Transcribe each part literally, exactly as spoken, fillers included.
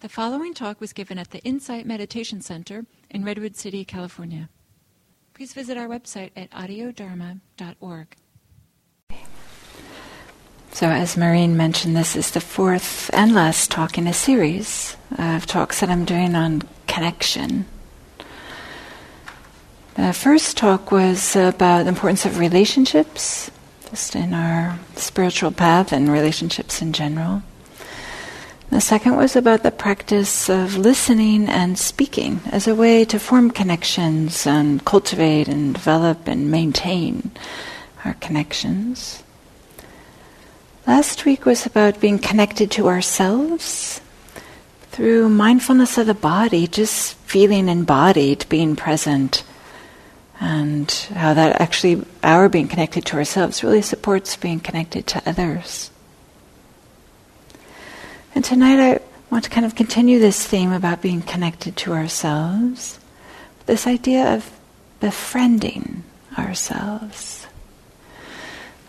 The following talk was given at the Insight Meditation Center in Redwood City, California. Please visit our website at audio dharma dot org. So as Maureen mentioned, this is the fourth and last talk in a series of talks that I'm doing on connection. The first talk was about the importance of relationships, just in our spiritual path and relationships in general. The second was about the practice of listening and speaking as a way to form connections and cultivate and develop and maintain our connections. Last week was about being connected to ourselves through mindfulness of the body, just feeling embodied, being present, and how that actually, our being connected to ourselves really supports being connected to others. And tonight I want to kind of continue this theme about being connected to ourselves, this idea of befriending ourselves.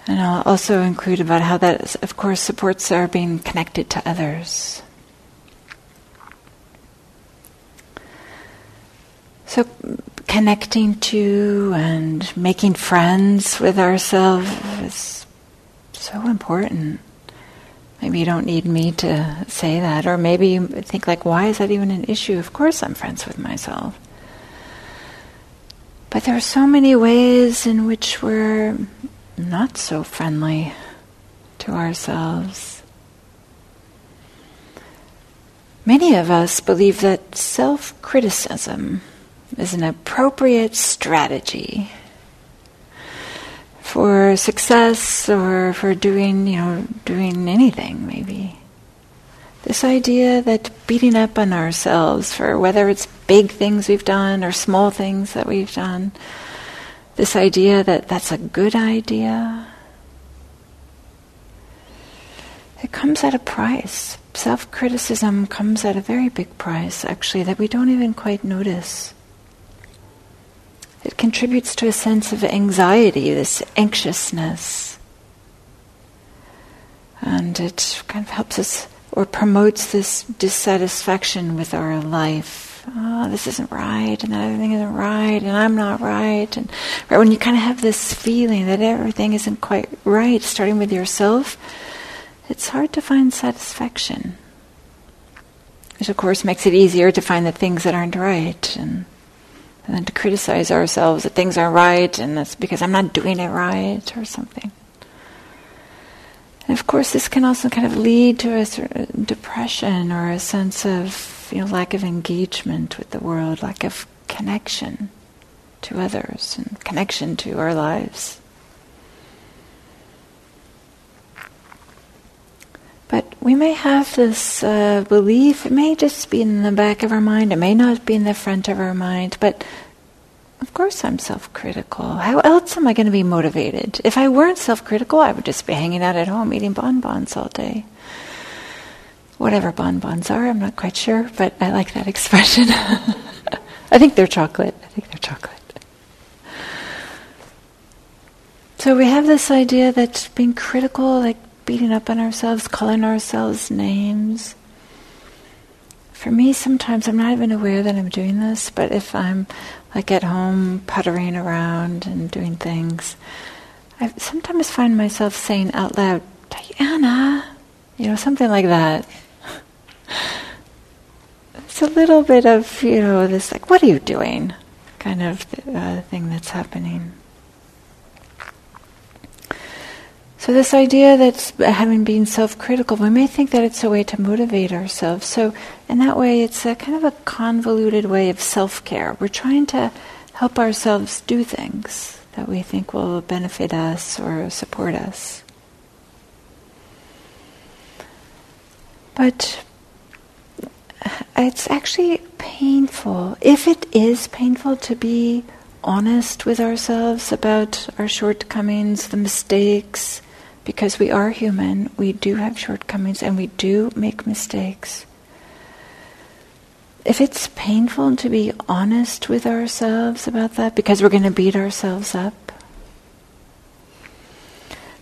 And I'll also include about how that, is, of course, supports our being connected to others. So connecting to and making friends with ourselves is so important. Maybe you don't need me to say that, or maybe you think, like, why is that even an issue? Of course I'm friends with myself. But there are so many ways in which we're not so friendly to ourselves. Many of us believe that self-criticism is an appropriate strategy for success or for doing, you know, doing anything, maybe. This idea that beating up on ourselves for whether it's big things we've done or small things that we've done, this idea that that's a good idea. It comes at a price. Self-criticism comes at a very big price, actually, that we don't even quite notice. It contributes to a sense of anxiety, this anxiousness. And it kind of helps us, or promotes this dissatisfaction with our life. Oh, this isn't right, and that other thing isn't right, and I'm not right. And right, when you kind of have this feeling that everything isn't quite right, starting with yourself, it's hard to find satisfaction. Which, of course, makes it easier to find the things that aren't right, and, and then to criticize ourselves that things aren't right, and that's because I'm not doing it right, or something. And, of course, this can also kind of lead to a sort of depression or a sense of, you know, lack of engagement with the world, lack of connection to others and connection to our lives. But we may have this uh, belief, it may just be in the back of our mind, it may not be in the front of our mind, but of course I'm self-critical. How else am I going to be motivated? If I weren't self-critical, I would just be hanging out at home eating bonbons all day. Whatever bonbons are, I'm not quite sure, but I like that expression. I think they're chocolate. I think they're chocolate. So we have this idea that being critical, like beating up on ourselves, calling ourselves names. For me, sometimes I'm not even aware that I'm doing this, but if I'm like at home puttering around and doing things, I sometimes find myself saying out loud, Diana, you know, something like that. It's a little bit of, you know, this like, what are you doing? Kind of uh, thing that's happening. So this idea that having been self-critical, we may think that it's a way to motivate ourselves. So in that way, it's a kind of a convoluted way of self-care. We're trying to help ourselves do things that we think will benefit us or support us. But it's actually painful, if it is painful, to be honest with ourselves about our shortcomings, the mistakes, because we are human, we do have shortcomings, and we do make mistakes. If it's painful to be honest with ourselves about that, because we're going to beat ourselves up,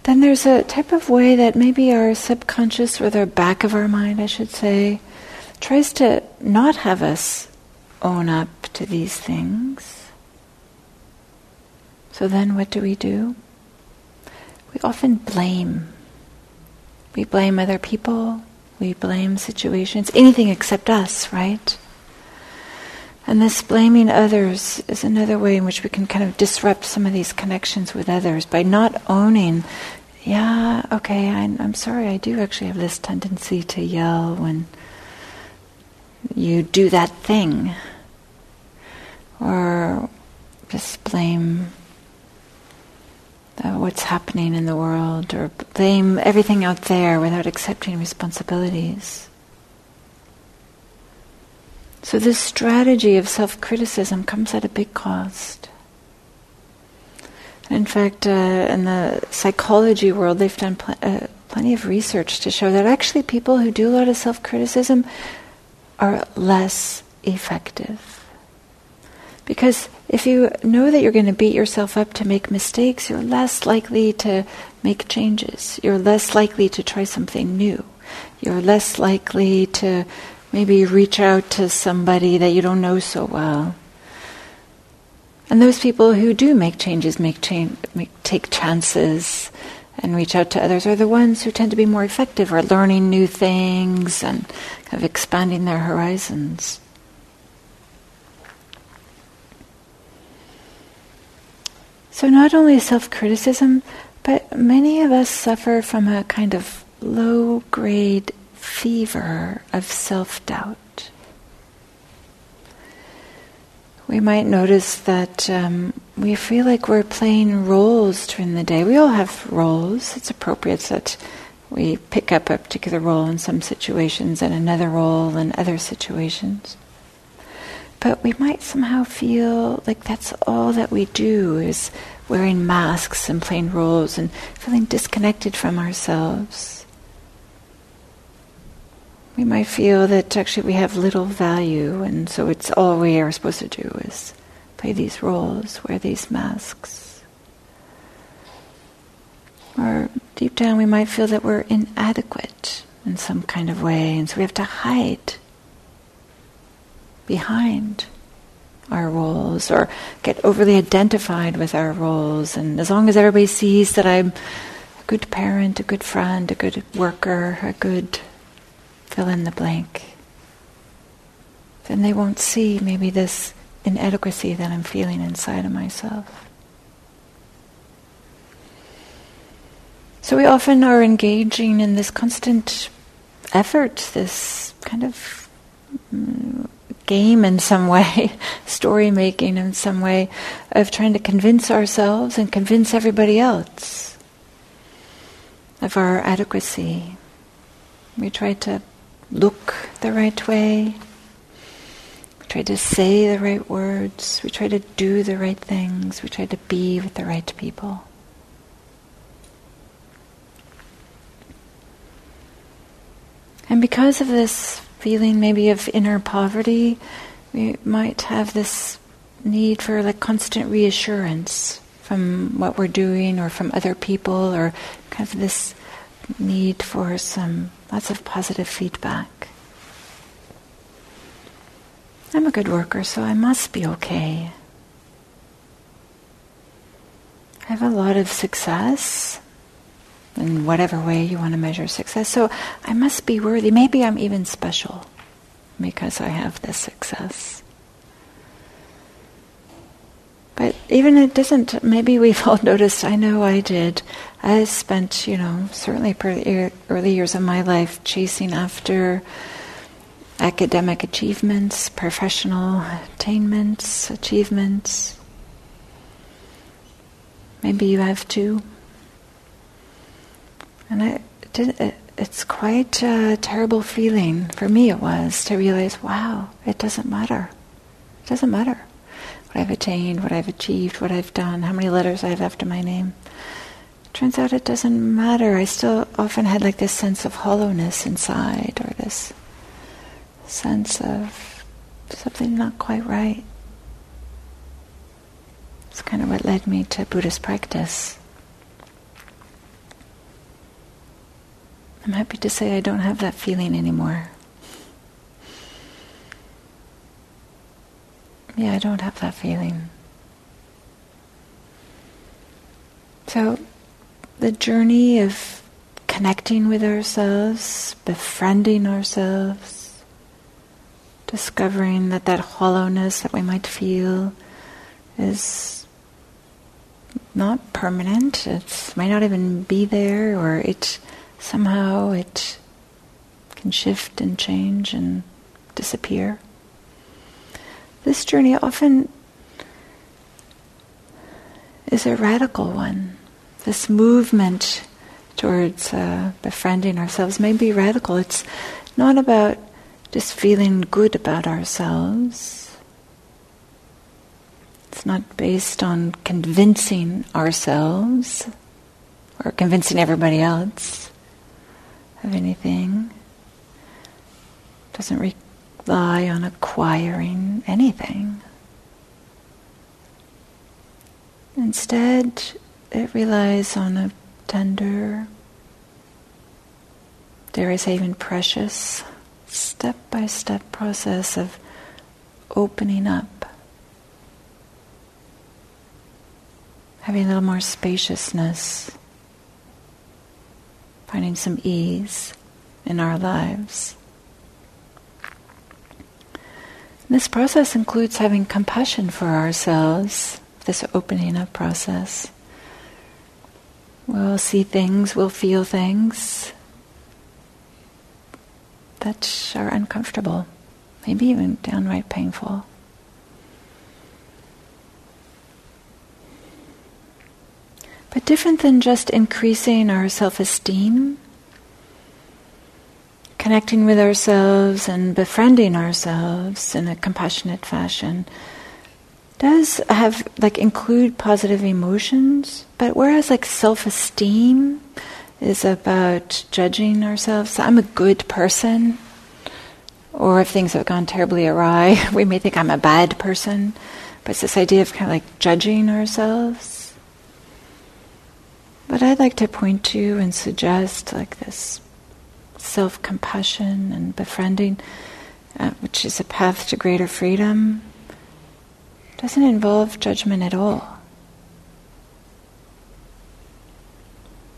then there's a type of way that maybe our subconscious, or the back of our mind, I should say, tries to not have us own up to these things. So then what do we do? We often blame. We blame other people, we blame situations, anything except us, right? And this blaming others is another way in which we can kind of disrupt some of these connections with others by not owning, yeah, okay, I'm, I'm sorry, I do actually have this tendency to yell when you do that thing. Or just blame Uh, what's happening in the world, or blame everything out there without accepting responsibilities. So this strategy of self-criticism comes at a big cost. In fact, uh, in the psychology world, they've done pl- uh, plenty of research to show that actually people who do a lot of self-criticism are less effective. Because if you know that you're going to beat yourself up to make mistakes, you're less likely to make changes. You're less likely to try something new. You're less likely to maybe reach out to somebody that you don't know so well. And those people who do make changes, make, cha- make take chances and reach out to others are the ones who tend to be more effective, or learning new things and kind of expanding their horizons. So not only self-criticism, but many of us suffer from a kind of low-grade fever of self-doubt. We might notice that um, we feel like we're playing roles during the day. We all have roles. It's appropriate that we pick up a particular role in some situations and another role in other situations. But we might somehow feel like that's all that we do, is wearing masks and playing roles and feeling disconnected from ourselves. We might feel that actually we have little value, and so it's all we are supposed to do is play these roles, wear these masks. Or deep down we might feel that we're inadequate in some kind of way, and so we have to hide behind our roles, or get overly identified with our roles, and as long as everybody sees that I'm a good parent, a good friend, a good worker, a good fill in the blank, then they won't see maybe this inadequacy that I'm feeling inside of myself. So we often are engaging in this constant effort, this kind of mm, game in some way, story making in some way, of trying to convince ourselves and convince everybody else of our adequacy. We try to look the right way, we try to say the right words, we try to do the right things, we try to be with the right people. And because of this feeling maybe of inner poverty, we might have this need for like constant reassurance from what we're doing or from other people, or kind of this need for some lots of positive feedback. I'm a good worker, so I must be okay. I have a lot of success, in whatever way you want to measure success. So I must be worthy. Maybe I'm even special because I have this success. But even it doesn't, maybe we've all noticed, I know I did. I spent, you know, certainly early years of my life chasing after academic achievements, professional attainments, achievements. Maybe you have too. And I did, it, it's quite a terrible feeling, for me it was, to realize, wow, it doesn't matter. It doesn't matter what I've attained, what I've achieved, what I've done, how many letters I have after my name. It turns out it doesn't matter. I still often had like this sense of hollowness inside, or this sense of something not quite right. It's kind of what led me to Buddhist practice. I'm happy to say I don't have that feeling anymore. yeah, I don't have that feeling. So the journey of connecting with ourselves, befriending ourselves, discovering that that hollowness that we might feel is not permanent. It might not even be there, or it somehow it can shift and change and disappear. This journey often is a radical one. This movement towards uh, befriending ourselves may be radical. It's not about just feeling good about ourselves. It's not based on convincing ourselves or convincing everybody else of anything. It doesn't re- rely on acquiring anything. Instead, it relies on a tender, dare I say even precious, step-by-step process of opening up, having a little more spaciousness, finding some ease in our lives. And this process includes having compassion for ourselves, this opening up process. We'll see things, we'll feel things that are uncomfortable, maybe even downright painful. But different than just increasing our self-esteem, connecting with ourselves and befriending ourselves in a compassionate fashion does have, like, include positive emotions, but whereas, like, self-esteem is about judging ourselves, I'm a good person, or if things have gone terribly awry, we may think I'm a bad person, but it's this idea of kind of like judging ourselves. But I'd like to point to and suggest, like, this self-compassion and befriending, uh, which is a path to greater freedom, doesn't involve judgment at all.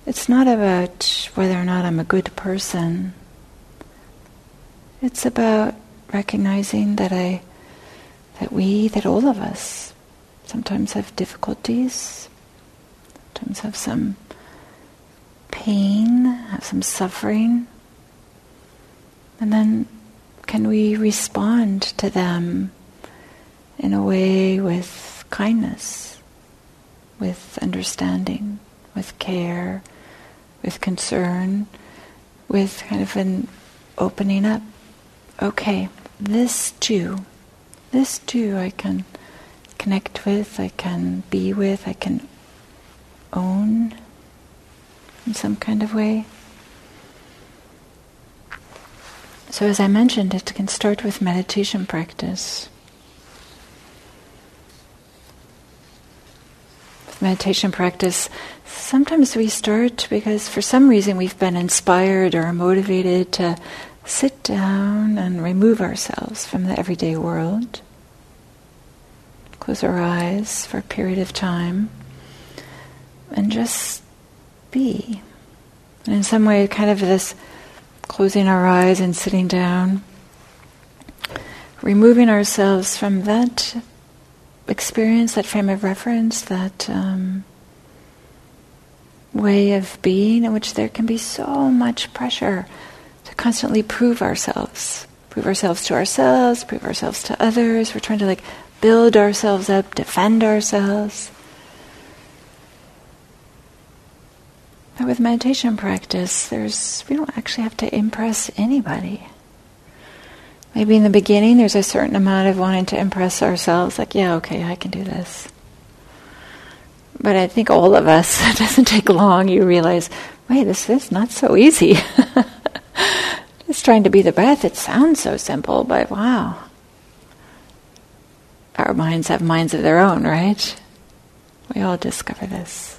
It's not about whether or not I'm a good person. It's about recognizing that I, that we, that all of us sometimes have difficulties, sometimes have some pain, have some suffering, and then can we respond to them in a way with kindness, with understanding, with care, with concern, with kind of an opening up. Okay, this too, this too I can connect with, I can be with, I can own in some kind of way. So as I mentioned, it can start with meditation practice. Meditation practice, sometimes we start because for some reason we've been inspired or motivated to sit down and remove ourselves from the everyday world. Close our eyes for a period of time and just be. And in some way, kind of this closing our eyes and sitting down, removing ourselves from that experience, that frame of reference, that um, way of being in which there can be so much pressure to constantly prove ourselves, prove ourselves to ourselves, prove ourselves to others. We're trying to like build ourselves up, defend ourselves. But with meditation practice, there's we don't actually have to impress anybody. Maybe in the beginning there's a certain amount of wanting to impress ourselves, like, yeah, okay, I can do this. But I think all of us, it doesn't take long, you realize, wait, this is not so easy. Just trying to be the breath, it sounds so simple, but wow. Our minds have minds of their own, right? We all discover this.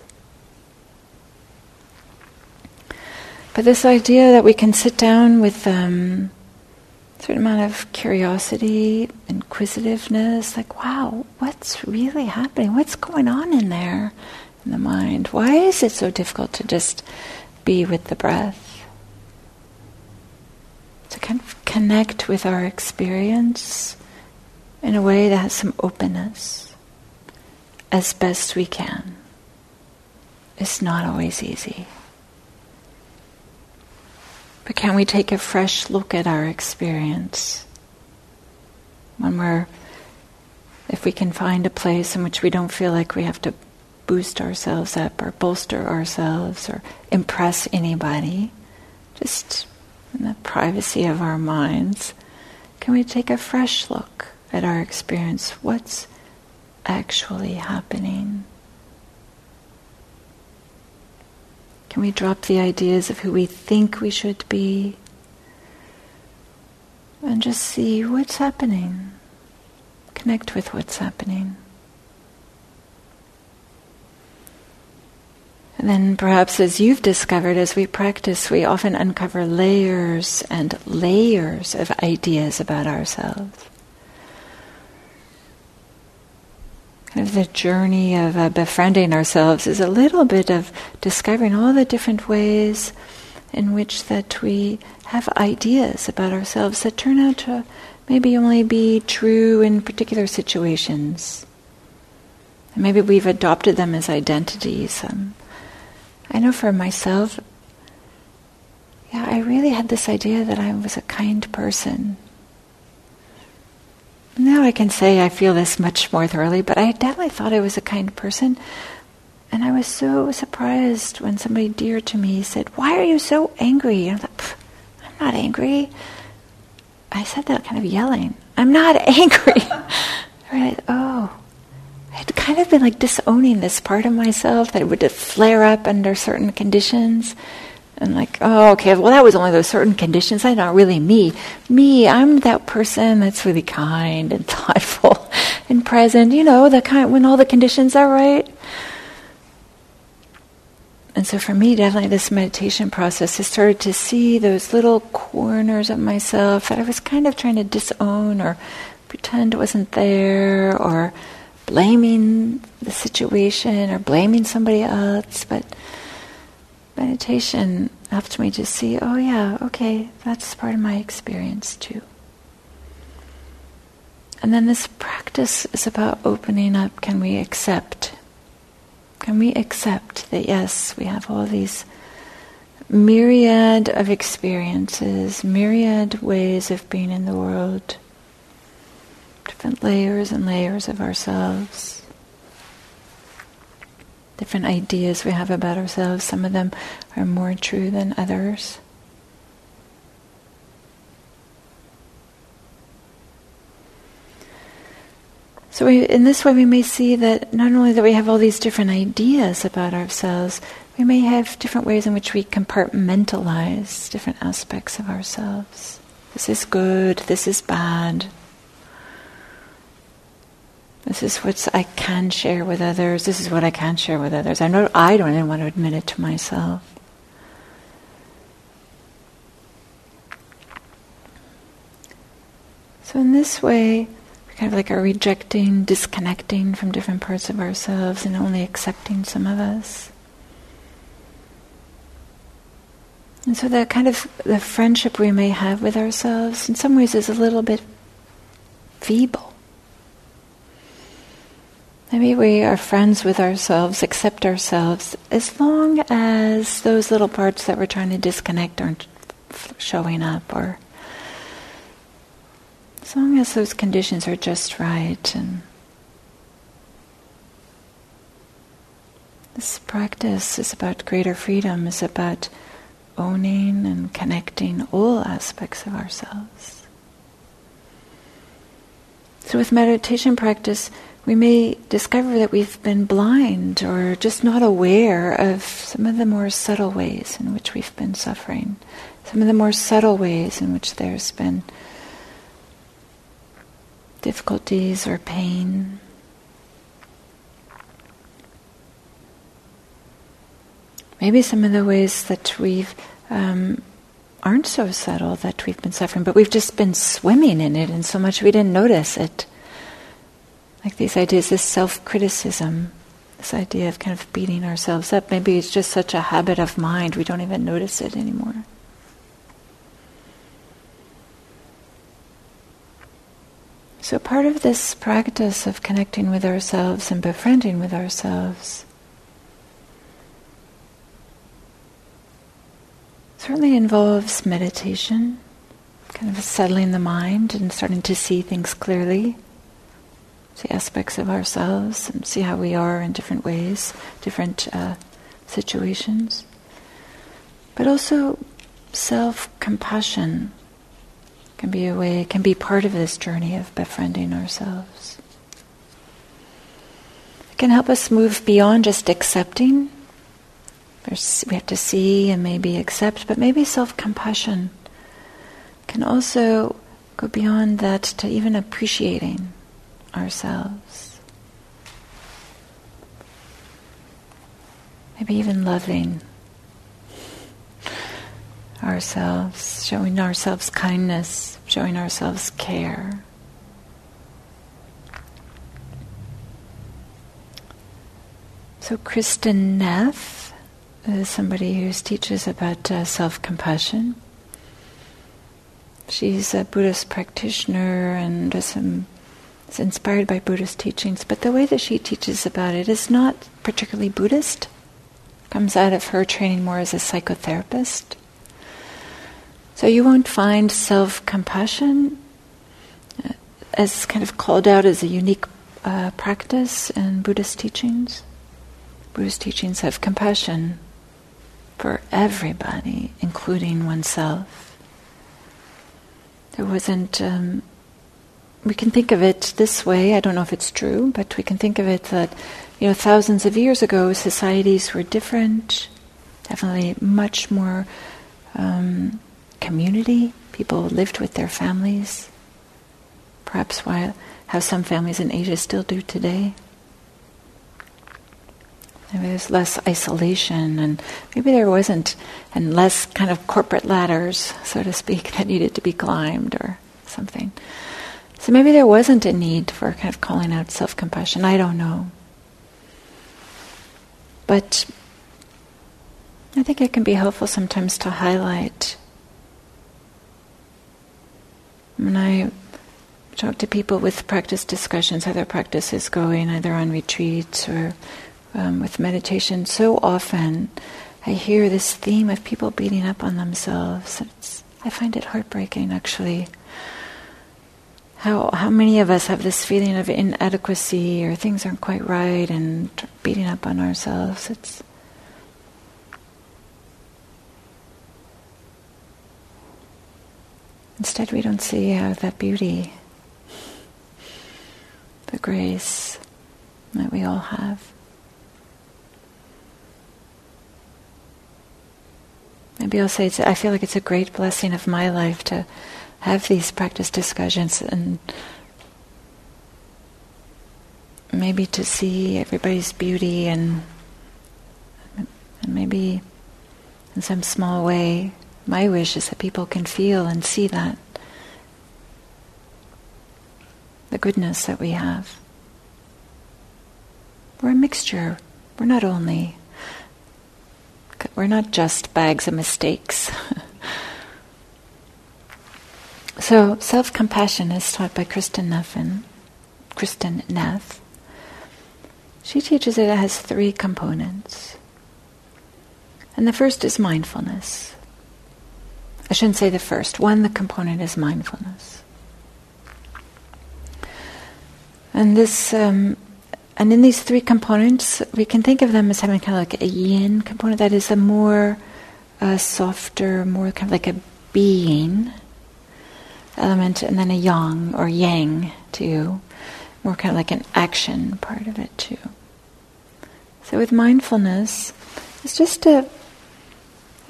But this idea that we can sit down with um certain amount of curiosity, inquisitiveness, like, wow, what's really happening? What's going on in there in the mind? Why is it so difficult to just be with the breath? To kind of connect with our experience in a way that has some openness as best we can. It's not always easy. But can we take a fresh look at our experience? When we're, if we can find a place in which we don't feel like we have to boost ourselves up or bolster ourselves or impress anybody, just in the privacy of our minds, can we take a fresh look at our experience? What's actually happening? Can we drop the ideas of who we think we should be and just see what's happening? Connect with what's happening. And then perhaps, as you've discovered, as we practice, we often uncover layers and layers of ideas about ourselves. Kind of the journey of uh, befriending ourselves is a little bit of discovering all the different ways in which that we have ideas about ourselves that turn out to maybe only be true in particular situations. And maybe we've adopted them as identities. Um, I know for myself, yeah, I really had this idea that I was a kind person. Now I can say I feel this much more thoroughly, but I definitely thought I was a kind person. And I was so surprised when somebody dear to me said, "Why are you so angry?" And I thought, I'm not angry. I said that kind of yelling. I'm not angry. I realized, oh, I'd kind of been like disowning this part of myself that would flare up under certain conditions. And like, oh, okay, well, that was only those certain conditions. That's not really me. Me, I'm that person that's really kind and thoughtful and present, you know, the kind when all the conditions are right. And so for me, definitely this meditation process, I started to see those little corners of myself that I was kind of trying to disown or pretend wasn't there or blaming the situation or blaming somebody else, but meditation helped me to see, oh yeah, okay, that's part of my experience too. And then this practice is about opening up. Can we accept? Can we accept that yes, we have all these myriad of experiences, myriad ways of being in the world, different layers and layers of ourselves, different ideas we have about ourselves. Some of them are more true than others. So we, in this way we may see that not only that we have all these different ideas about ourselves, we may have different ways in which we compartmentalize different aspects of ourselves. This is good, this is bad. This is what I can share with others. This is what I can share with others. I know I don't even want to admit it to myself. So in this way, we kind of like are rejecting, disconnecting from different parts of ourselves and only accepting some of us. And so that kind of the friendship we may have with ourselves in some ways is a little bit feeble. Maybe we are friends with ourselves, accept ourselves, as long as those little parts that we're trying to disconnect aren't showing up, or as long as those conditions are just right. And this practice is about greater freedom, is about owning and connecting all aspects of ourselves. So with meditation practice, we may discover that we've been blind or just not aware of some of the more subtle ways in which we've been suffering, some of the more subtle ways in which there's been difficulties or pain. Maybe some of the ways that we've um, aren't so subtle that we've been suffering, but we've just been swimming in it and so much we didn't notice it. Like these ideas, this self-criticism, this idea of kind of beating ourselves up, maybe it's just such a habit of mind, we don't even notice it anymore. So part of this practice of connecting with ourselves and befriending with ourselves certainly involves meditation, kind of settling the mind and starting to see things clearly, see aspects of ourselves and see how we are in different ways, different uh, situations. But also self-compassion can be a way, can be part of this journey of befriending ourselves. It can help us move beyond just accepting. There's, we have to see and maybe accept, but maybe self-compassion can also go beyond that to even appreciating ourselves. Maybe even loving ourselves, showing ourselves kindness, showing ourselves care. So Kristin Neff is somebody who teaches about uh, self-compassion. She's a Buddhist practitioner and is, um, is inspired by Buddhist teachings, but the way that she teaches about it is not particularly Buddhist. It comes out of her training more as a psychotherapist. So you won't find self-compassion as kind of called out as a unique uh, practice in Buddhist teachings. Buddhist teachings have compassion for everybody, including oneself. There wasn't... Um, we can think of it this way, I don't know if it's true, but we can think of it that, you know, thousands of years ago, societies were different, definitely much more... Um, community, people lived with their families, perhaps why, how some families in Asia still do today. Maybe there's less isolation, and maybe there wasn't, and less kind of corporate ladders, so to speak, that needed to be climbed or something. So maybe there wasn't a need for kind of calling out self-compassion, I don't know. But I think it can be helpful sometimes to highlight. When I talk to people with practice discussions, how their practice is going, either on retreats or um, with meditation, so often I hear this theme of people beating up on themselves. It's, I find it heartbreaking, actually. How how many of us have this feeling of inadequacy or things aren't quite right and beating up on ourselves? It's Instead, we don't see how that beauty, the grace that we all have. Maybe I'll say, it's, I feel like it's a great blessing of my life to have these practice discussions and maybe to see everybody's beauty and, and maybe in some small way, my wish is that people can feel and see that, the goodness that we have. We're a mixture. We're not only, we're not just bags of mistakes. So self-compassion is taught by Kristin Neff. Kristin Neff. She teaches it, it has three components. And the first is mindfulness. I shouldn't say the first. One, the component is mindfulness. And this, um, and in these three components, we can think of them as having kind of like a yin component, that is a more uh, softer, more kind of like a being element, and then a yang or yang too, more kind of like an action part of it too. So with mindfulness, it's just to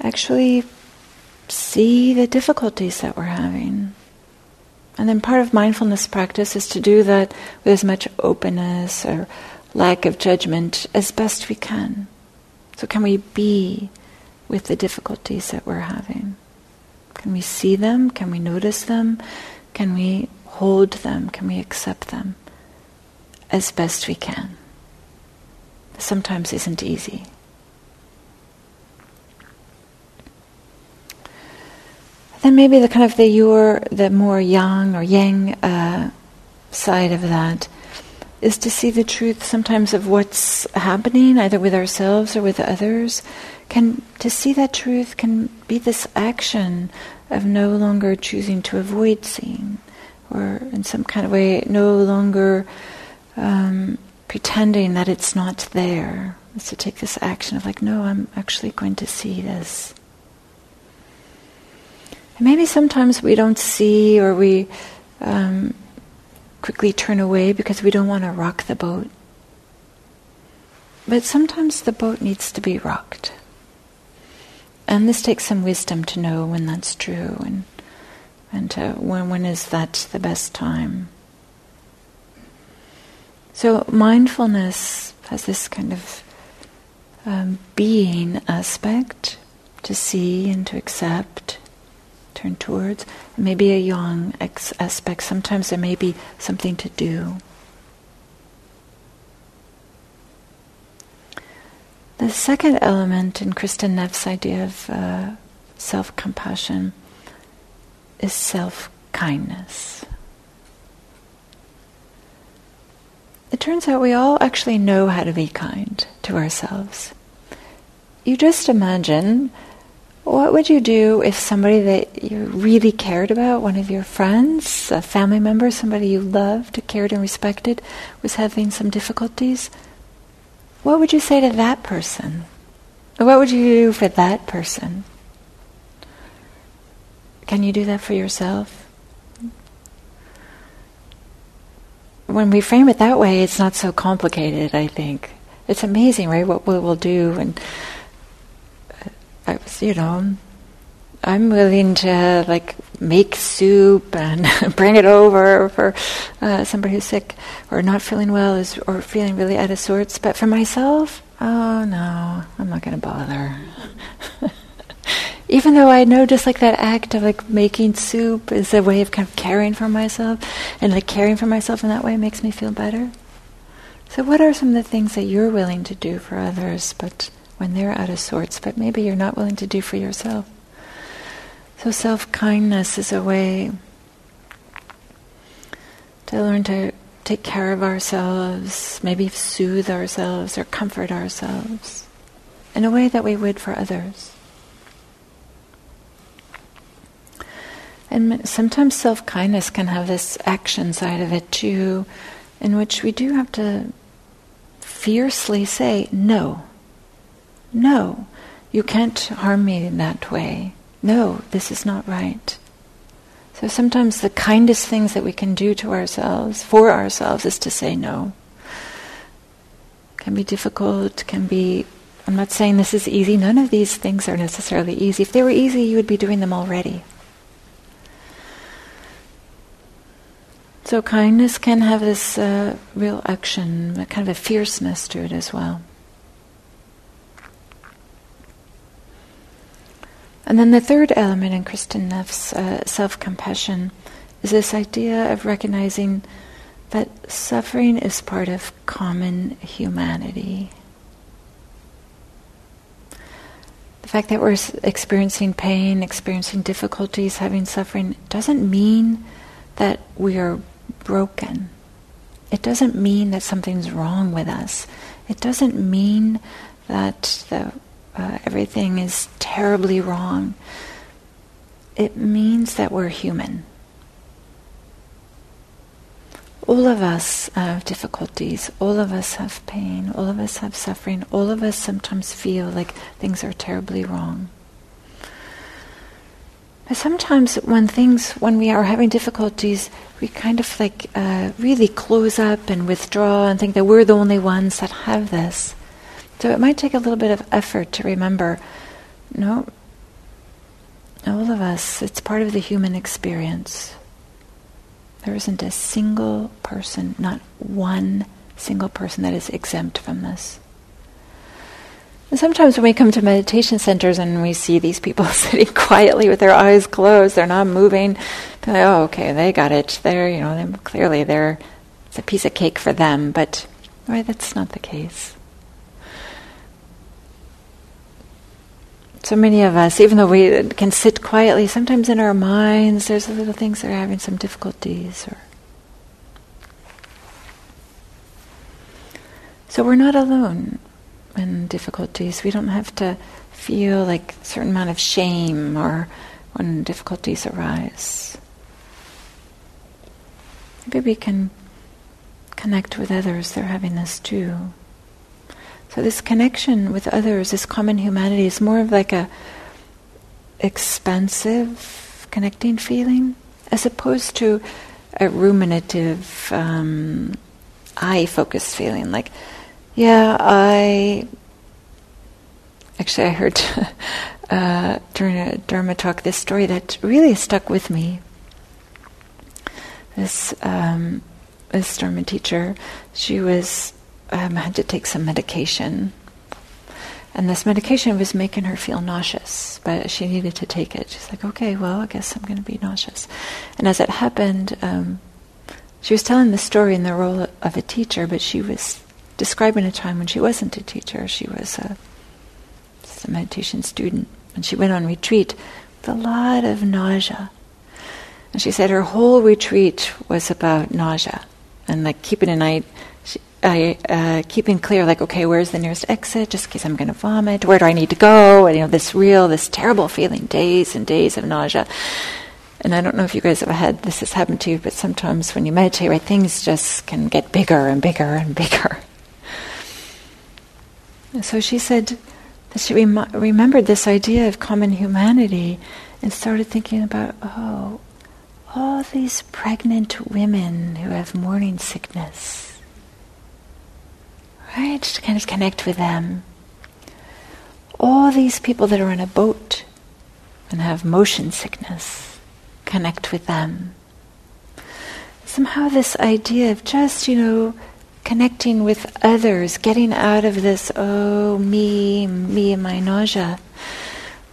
actually see the difficulties that we're having. And then part of mindfulness practice is to do that with as much openness or lack of judgment as best we can. So can we be with the difficulties that we're having? Can we see them? Can we notice them? Can we hold them? Can we accept them as best we can? Sometimes isn't easy. Then maybe the kind of the your, the more yang or yang uh, side of that is to see the truth sometimes of what's happening, either with ourselves or with others. Can to see that truth can be this action of no longer choosing to avoid seeing, or in some kind of way no longer um, pretending that it's not there. It's to take this action of like, no, I'm actually going to see this. And maybe sometimes we don't see, or we um, quickly turn away because we don't want to rock the boat. But sometimes the boat needs to be rocked. And this takes some wisdom to know when that's true, and and to, when when is that the best time. So mindfulness has this kind of um, being aspect, to see and to accept, turn towards, maybe a yang ex- aspect. Sometimes there may be something to do. The second element in Kristin Neff's idea of uh, self-compassion is self-kindness. It turns out we all actually know how to be kind to ourselves. You just imagine, what would you do if somebody that you really cared about, one of your friends, a family member, somebody you loved, cared and respected, was having some difficulties? What would you say to that person? Or what would you do for that person? Can you do that for yourself? When we frame it that way, it's not so complicated, I think. It's amazing, right, what we will do. And I was, you know, I'm willing to like make soup and bring it over for uh, somebody who's sick or not feeling well, is or feeling really out of sorts. But for myself, oh no, I'm not going to bother. Even though I know just like that act of like making soup is a way of kind of caring for myself, and like caring for myself in that way makes me feel better. So what are some of the things that you're willing to do for others, but when they're out of sorts, but maybe you're not willing to do for yourself? So self-kindness is a way to learn to take care of ourselves, maybe soothe ourselves or comfort ourselves in a way that we would for others. And sometimes self-kindness can have this action side of it too, in which we do have to fiercely say, no. No, you can't harm me in that way. No, this is not right. So sometimes the kindest things that we can do to ourselves, for ourselves, is to say no. Can be difficult, can be... I'm not saying this is easy. None of these things are necessarily easy. If they were easy, you would be doing them already. So kindness can have this uh, real action, a kind of a fierceness to it as well. And then the third element in Kristin Neff's uh, self-compassion is this idea of recognizing that suffering is part of common humanity. The fact that we're experiencing pain, experiencing difficulties, having suffering, doesn't mean that we are broken. It doesn't mean that something's wrong with us. It doesn't mean that the Uh, everything is terribly wrong. It means that we're human. All of us have difficulties. All of us have pain. All of us have suffering. All of us sometimes feel like things are terribly wrong. But sometimes when things, when we are having difficulties, we kind of like uh, really close up and withdraw and think that we're the only ones that have this. So it might take a little bit of effort to remember, no, all of us, it's part of the human experience. There isn't a single person, not one single person that is exempt from this. And sometimes when we come to meditation centers and we see these people sitting quietly with their eyes closed, they're not moving, they're like, oh, okay, they got it. They're, you know, they're, clearly they're, it's a piece of cake for them, but right, that's not the case. So many of us, even though we can sit quietly, sometimes in our minds there's little things that are having some difficulties. Or so we're not alone in difficulties. We don't have to feel like a certain amount of shame or when difficulties arise. Maybe we can connect with others. They're having this too. So this connection with others, this common humanity, is more of like a expansive, connecting feeling, as opposed to a ruminative, um, I-focused feeling. Like, yeah, I... Actually, I heard uh, during a Dharma talk this story that really stuck with me. This, um, this Dharma teacher, she was... Um, had to take some medication, and this medication was making her feel nauseous, but she needed to take it. She's like, okay, well, I guess I'm going to be nauseous. And as it happened, um, she was telling the story in the role of a teacher, but she was describing a time when she wasn't a teacher. She was a, a meditation student, and she went on retreat with a lot of nausea. And she said her whole retreat was about nausea, and like keeping an eye... I uh, keeping clear, like, okay, where's the nearest exit, just in case I'm going to vomit, where do I need to go, and, you know, this real, this terrible feeling, days and days of nausea. And I don't know if you guys have had, this has happened to you, but sometimes when you meditate, right, things just can get bigger and bigger and bigger. And so she said that she rem- remembered this idea of common humanity and started thinking about, oh, all these pregnant women who have morning sickness. Right? Just to kind of connect with them. All these people that are on a boat and have motion sickness, connect with them. Somehow this idea of just, you know, connecting with others, getting out of this, oh, me, me and my nausea,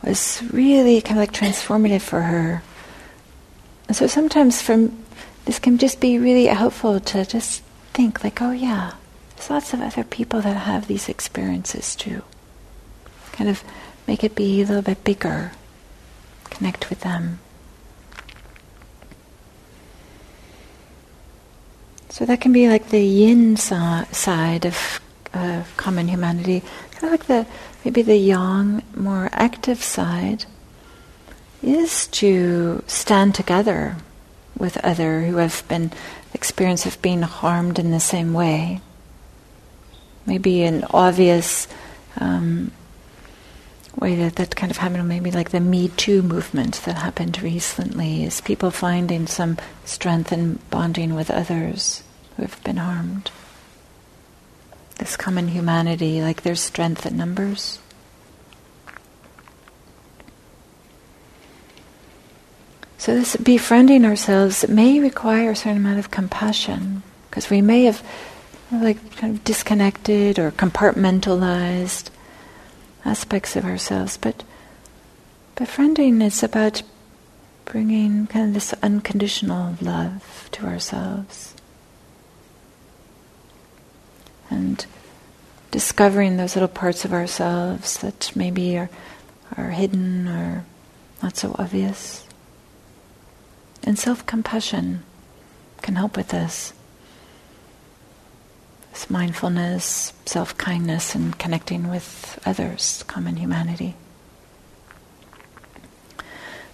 was really kind of like transformative for her. And so sometimes from this can just be really helpful to just think like, oh yeah, there's lots of other people that have these experiences too. Kind of make it be a little bit bigger. Connect with them. So that can be like the yin so- side of uh, common humanity. Kind of like the, maybe the yang, more active side is to stand together with other who have been experience of being harmed in the same way. Maybe an obvious um, way that that kind of happened, maybe like the Me Too movement that happened recently, is people finding some strength in bonding with others who have been harmed. This common humanity, like there's strength in numbers. So this befriending ourselves may require a certain amount of compassion, because we may have like kind of disconnected or compartmentalized aspects of ourselves. But befriending is about bringing kind of this unconditional love to ourselves and discovering those little parts of ourselves that maybe are, are hidden or not so obvious. And self-compassion can help with this. This mindfulness, self-kindness, and connecting with others, common humanity.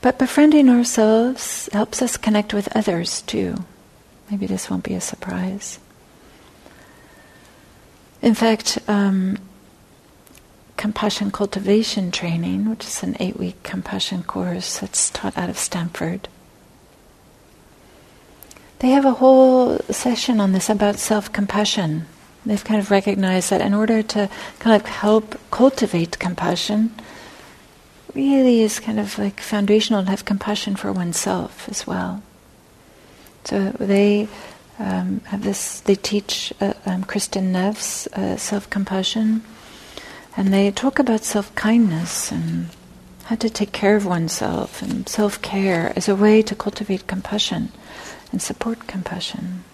But befriending ourselves helps us connect with others too. Maybe this won't be a surprise. In fact, um, Compassion Cultivation Training, which is an eight-week compassion course that's taught out of Stanford, they have a whole session on this about self-compassion. They've kind of recognized that in order to kind of help cultivate compassion, really is kind of like foundational to have compassion for oneself as well. So they um, have this, they teach uh, um, Kristin Neff's uh, self-compassion And they talk about self-kindness and how to take care of oneself and self-care as a way to cultivate compassion and support compassion.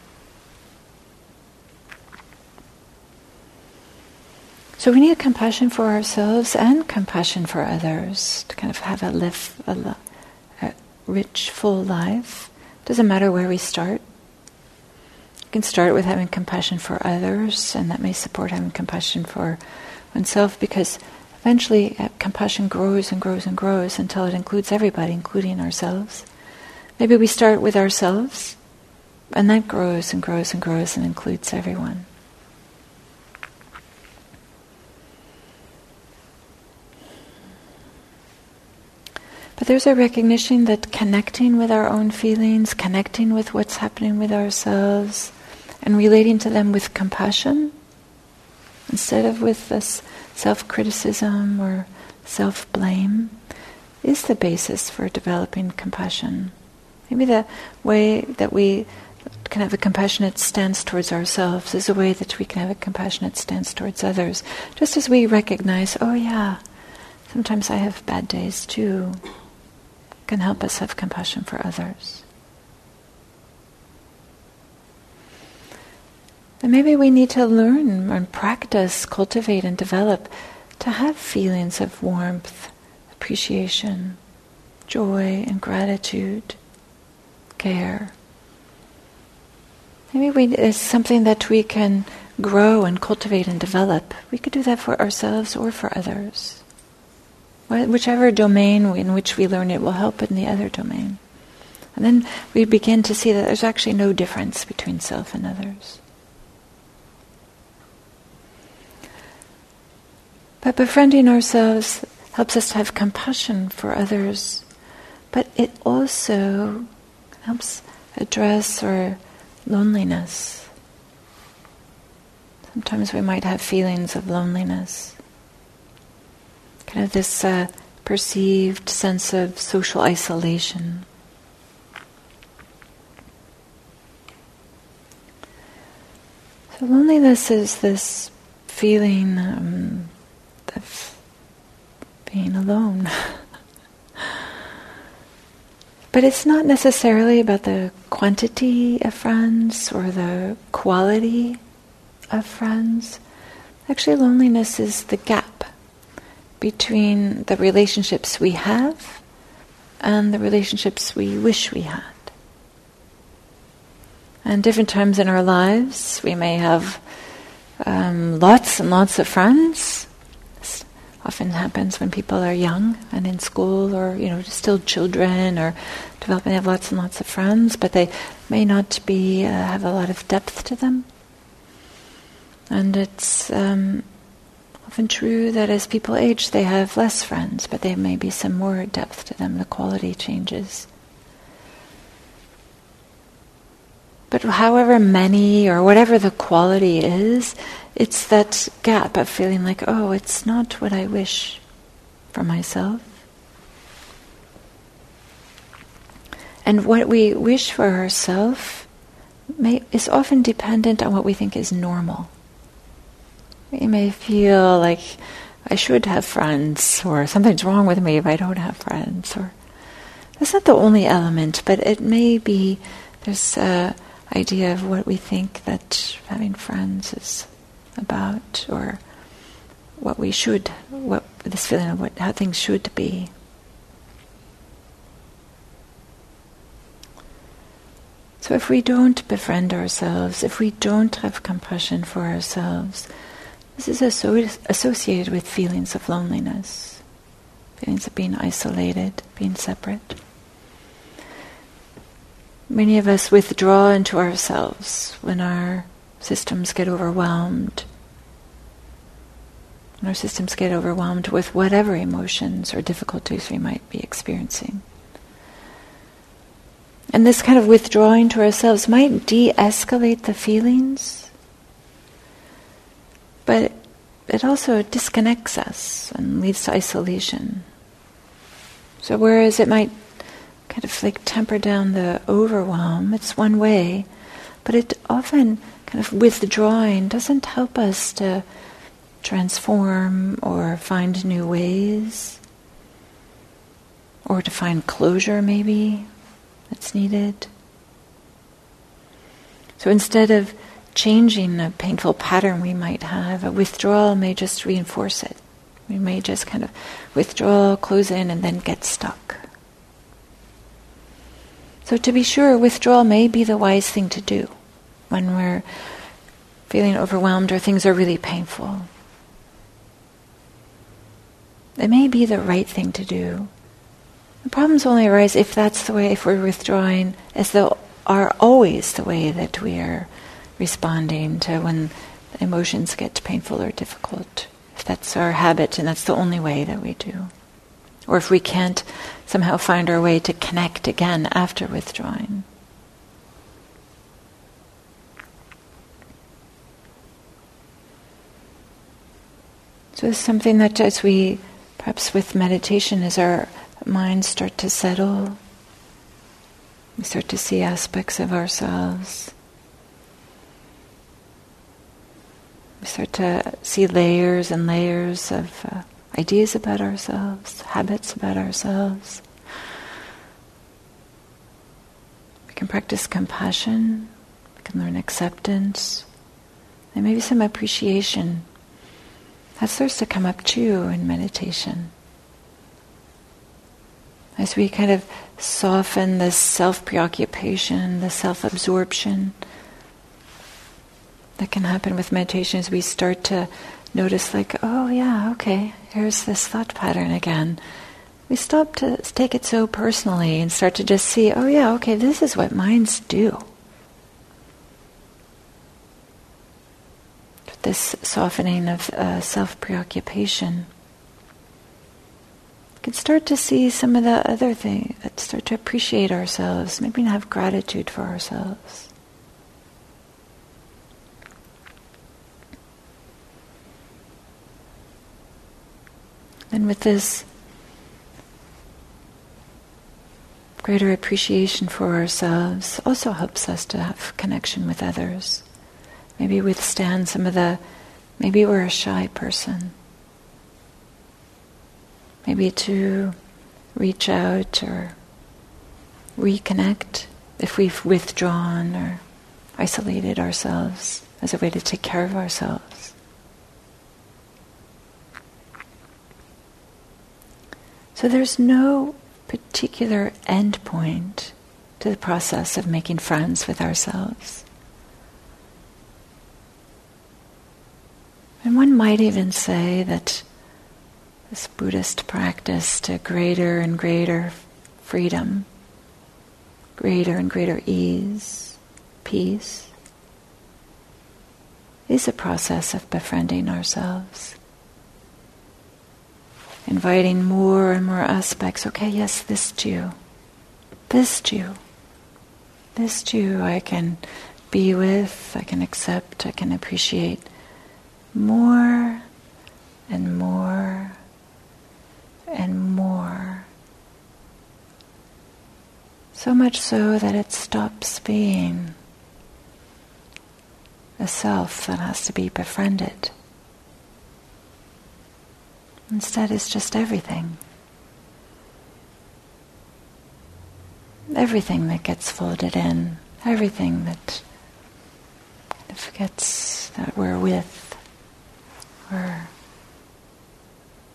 So we need compassion for ourselves and compassion for others to kind of have a, live, a, a rich, full life. Doesn't matter where we start. You can start with having compassion for others, and that may support having compassion for oneself, because eventually uh, compassion grows and grows and grows until it includes everybody, including ourselves. Maybe we start with ourselves, and that grows and grows and grows and includes everyone. But there's a recognition that connecting with our own feelings, connecting with what's happening with ourselves, and relating to them with compassion, instead of with this self-criticism or self-blame, is the basis for developing compassion. Maybe the way that we can have a compassionate stance towards ourselves is a way that we can have a compassionate stance towards others. Just as we recognize, oh yeah, sometimes I have bad days too, can help us have compassion for others. And maybe we need to learn and practice, cultivate and develop to have feelings of warmth, appreciation, joy and gratitude, care. Maybe we, it's something that we can grow and cultivate and develop. We could do that for ourselves or for others. Whichever domain in which we learn it will help in the other domain. And then we begin to see that there's actually no difference between self and others. But befriending ourselves helps us to have compassion for others, but it also helps address our loneliness. Sometimes we might have feelings of loneliness. Kind of this uh, perceived sense of social isolation. So loneliness is this feeling um, of being alone. But it's not necessarily about the quantity of friends or the quality of friends. Actually, loneliness is the gap between the relationships we have and the relationships we wish we had. And different times in our lives, we may have um, lots and lots of friends. This often happens when people are young and in school, or you know, still children, or developing. They have lots and lots of friends, but they may not be uh, have a lot of depth to them. And it's. Um, Often true that as people age, they have less friends, but there may be some more depth to them. The quality changes. But however many or whatever the quality is, it's that gap of feeling like, oh, it's not what I wish for myself. And what we wish for ourselves may is often dependent on what we think is normal. You may feel like I should have friends, or something's wrong with me if I don't have friends. Or that's not the only element, but it may be this uh, idea of what we think that having friends is about, or what we should, what this feeling of what how things should be. So if we don't befriend ourselves, if we don't have compassion for ourselves, this is asso- associated with feelings of loneliness, feelings of being isolated, being separate. Many of us withdraw into ourselves when our systems get overwhelmed. When our systems get overwhelmed with whatever emotions or difficulties we might be experiencing. And this kind of withdrawing to ourselves might de-escalate the feelings, but it also disconnects us and leads to isolation. So whereas it might kind of like temper down the overwhelm, it's one way, but it often kind of withdrawing doesn't help us to transform or find new ways, or to find closure maybe that's needed. So instead of changing a painful pattern we might have, a withdrawal may just reinforce it. We may just kind of withdraw, close in, and then get stuck. So to be sure, withdrawal may be the wise thing to do when we're feeling overwhelmed or things are really painful. It may be the right thing to do. The problems only arise if that's the way, if we're withdrawing, as though are always the way that we are responding to when emotions get painful or difficult. If that's our habit and that's the only way that we do. Or if we can't somehow find our way to connect again after withdrawing. So it's something that as we, perhaps with meditation, as our minds start to settle, we start to see aspects of ourselves. We start to see layers and layers of uh, ideas about ourselves, habits about ourselves. We can practice compassion. We can learn acceptance. And maybe some appreciation. That starts to come up too in meditation. As we kind of soften the self-preoccupation, the self-absorption that can happen with meditation, as we start to notice, like, oh yeah, okay, here's this thought pattern again. We stop to take it so personally and start to just see, oh yeah, okay, this is what minds do. This softening of uh, self-preoccupation. We can start to see some of the other things, start to appreciate ourselves, maybe have gratitude for ourselves. And with this greater appreciation for ourselves also helps us to have connection with others. Maybe withstand some of the, maybe we're a shy person. Maybe to reach out or reconnect if we've withdrawn or isolated ourselves as a way to take care of ourselves. So there's no particular end point to the process of making friends with ourselves. And one might even say that this Buddhist practice to greater and greater freedom, greater and greater ease, peace, is a process of befriending ourselves. Inviting more and more aspects. Okay, yes, this too. This too. This too I can be with, I can accept, I can appreciate. More and more and more. So much so that it stops being a self that has to be befriended. Instead, it's just everything. Everything that gets folded in, everything that gets, that we're with. Or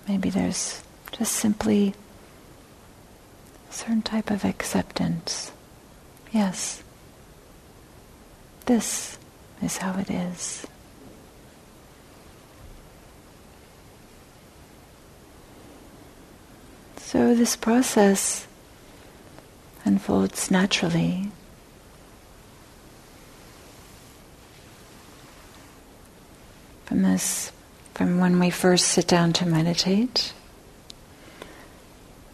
maybe there's just simply a certain type of acceptance. Yes, this is how it is. So this process unfolds naturally. From this From when we first sit down to meditate,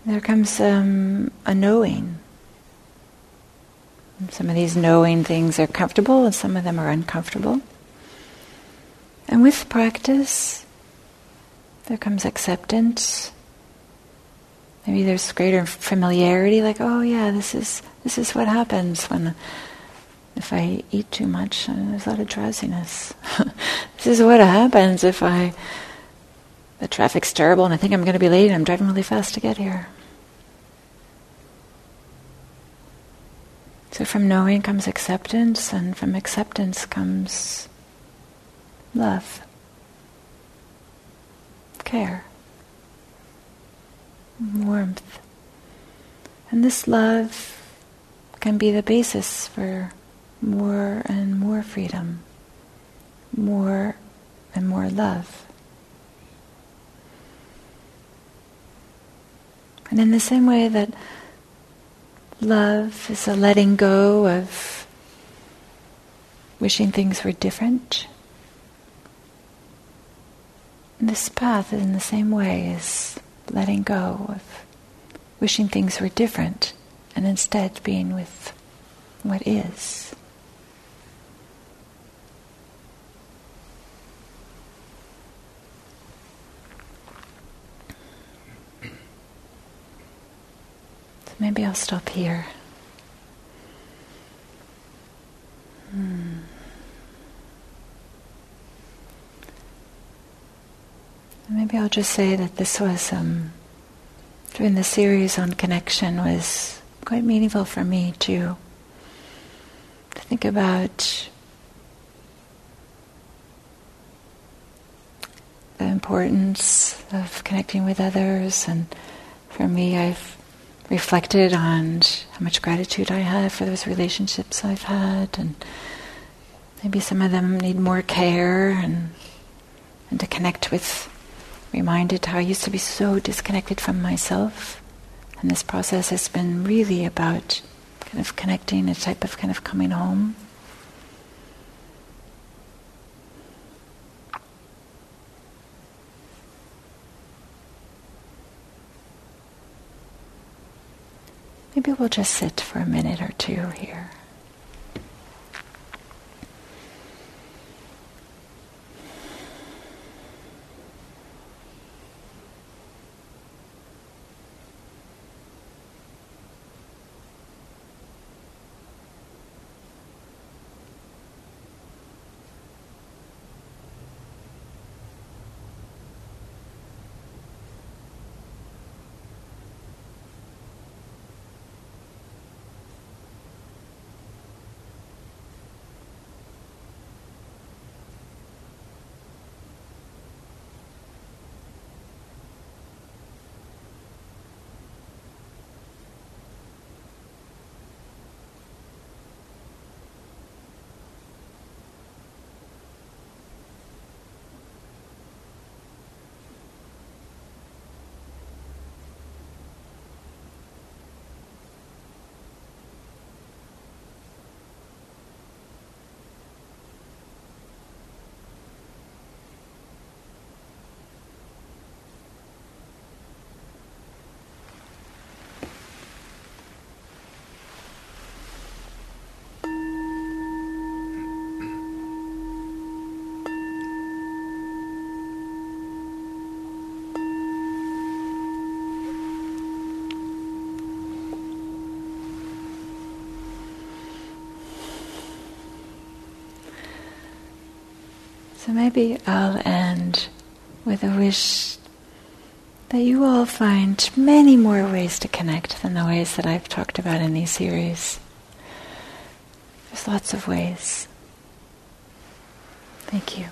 there comes um, a knowing. And some of these knowing things are comfortable and some of them are uncomfortable. And with practice, there comes acceptance. Maybe there's greater familiarity, like, oh yeah, this is this is what happens when If I eat too much, there's a lot of drowsiness. This is what happens if I... The traffic's terrible and I think I'm going to be late and I'm driving really fast to get here. So from knowing comes acceptance, and from acceptance comes love, care, warmth. And this love can be the basis for more and more freedom, more and more love. And in the same way that love is a letting go of wishing things were different, this path in the same way is letting go of wishing things were different and instead being with what is. Maybe I'll stop here. Hmm. Maybe I'll just say that this was, um, doing the series on connection was quite meaningful for me to, to think about the importance of connecting with others. And for me, I've reflected on how much gratitude I have for those relationships I've had, and maybe some of them need more care, and and to connect with, reminded how I used to be so disconnected from myself, and this process has been really about kind of connecting, a type of kind of coming home. Maybe we'll just sit for a minute or two here. So maybe I'll end with a wish that you all find many more ways to connect than the ways that I've talked about in these series. There's lots of ways. Thank you.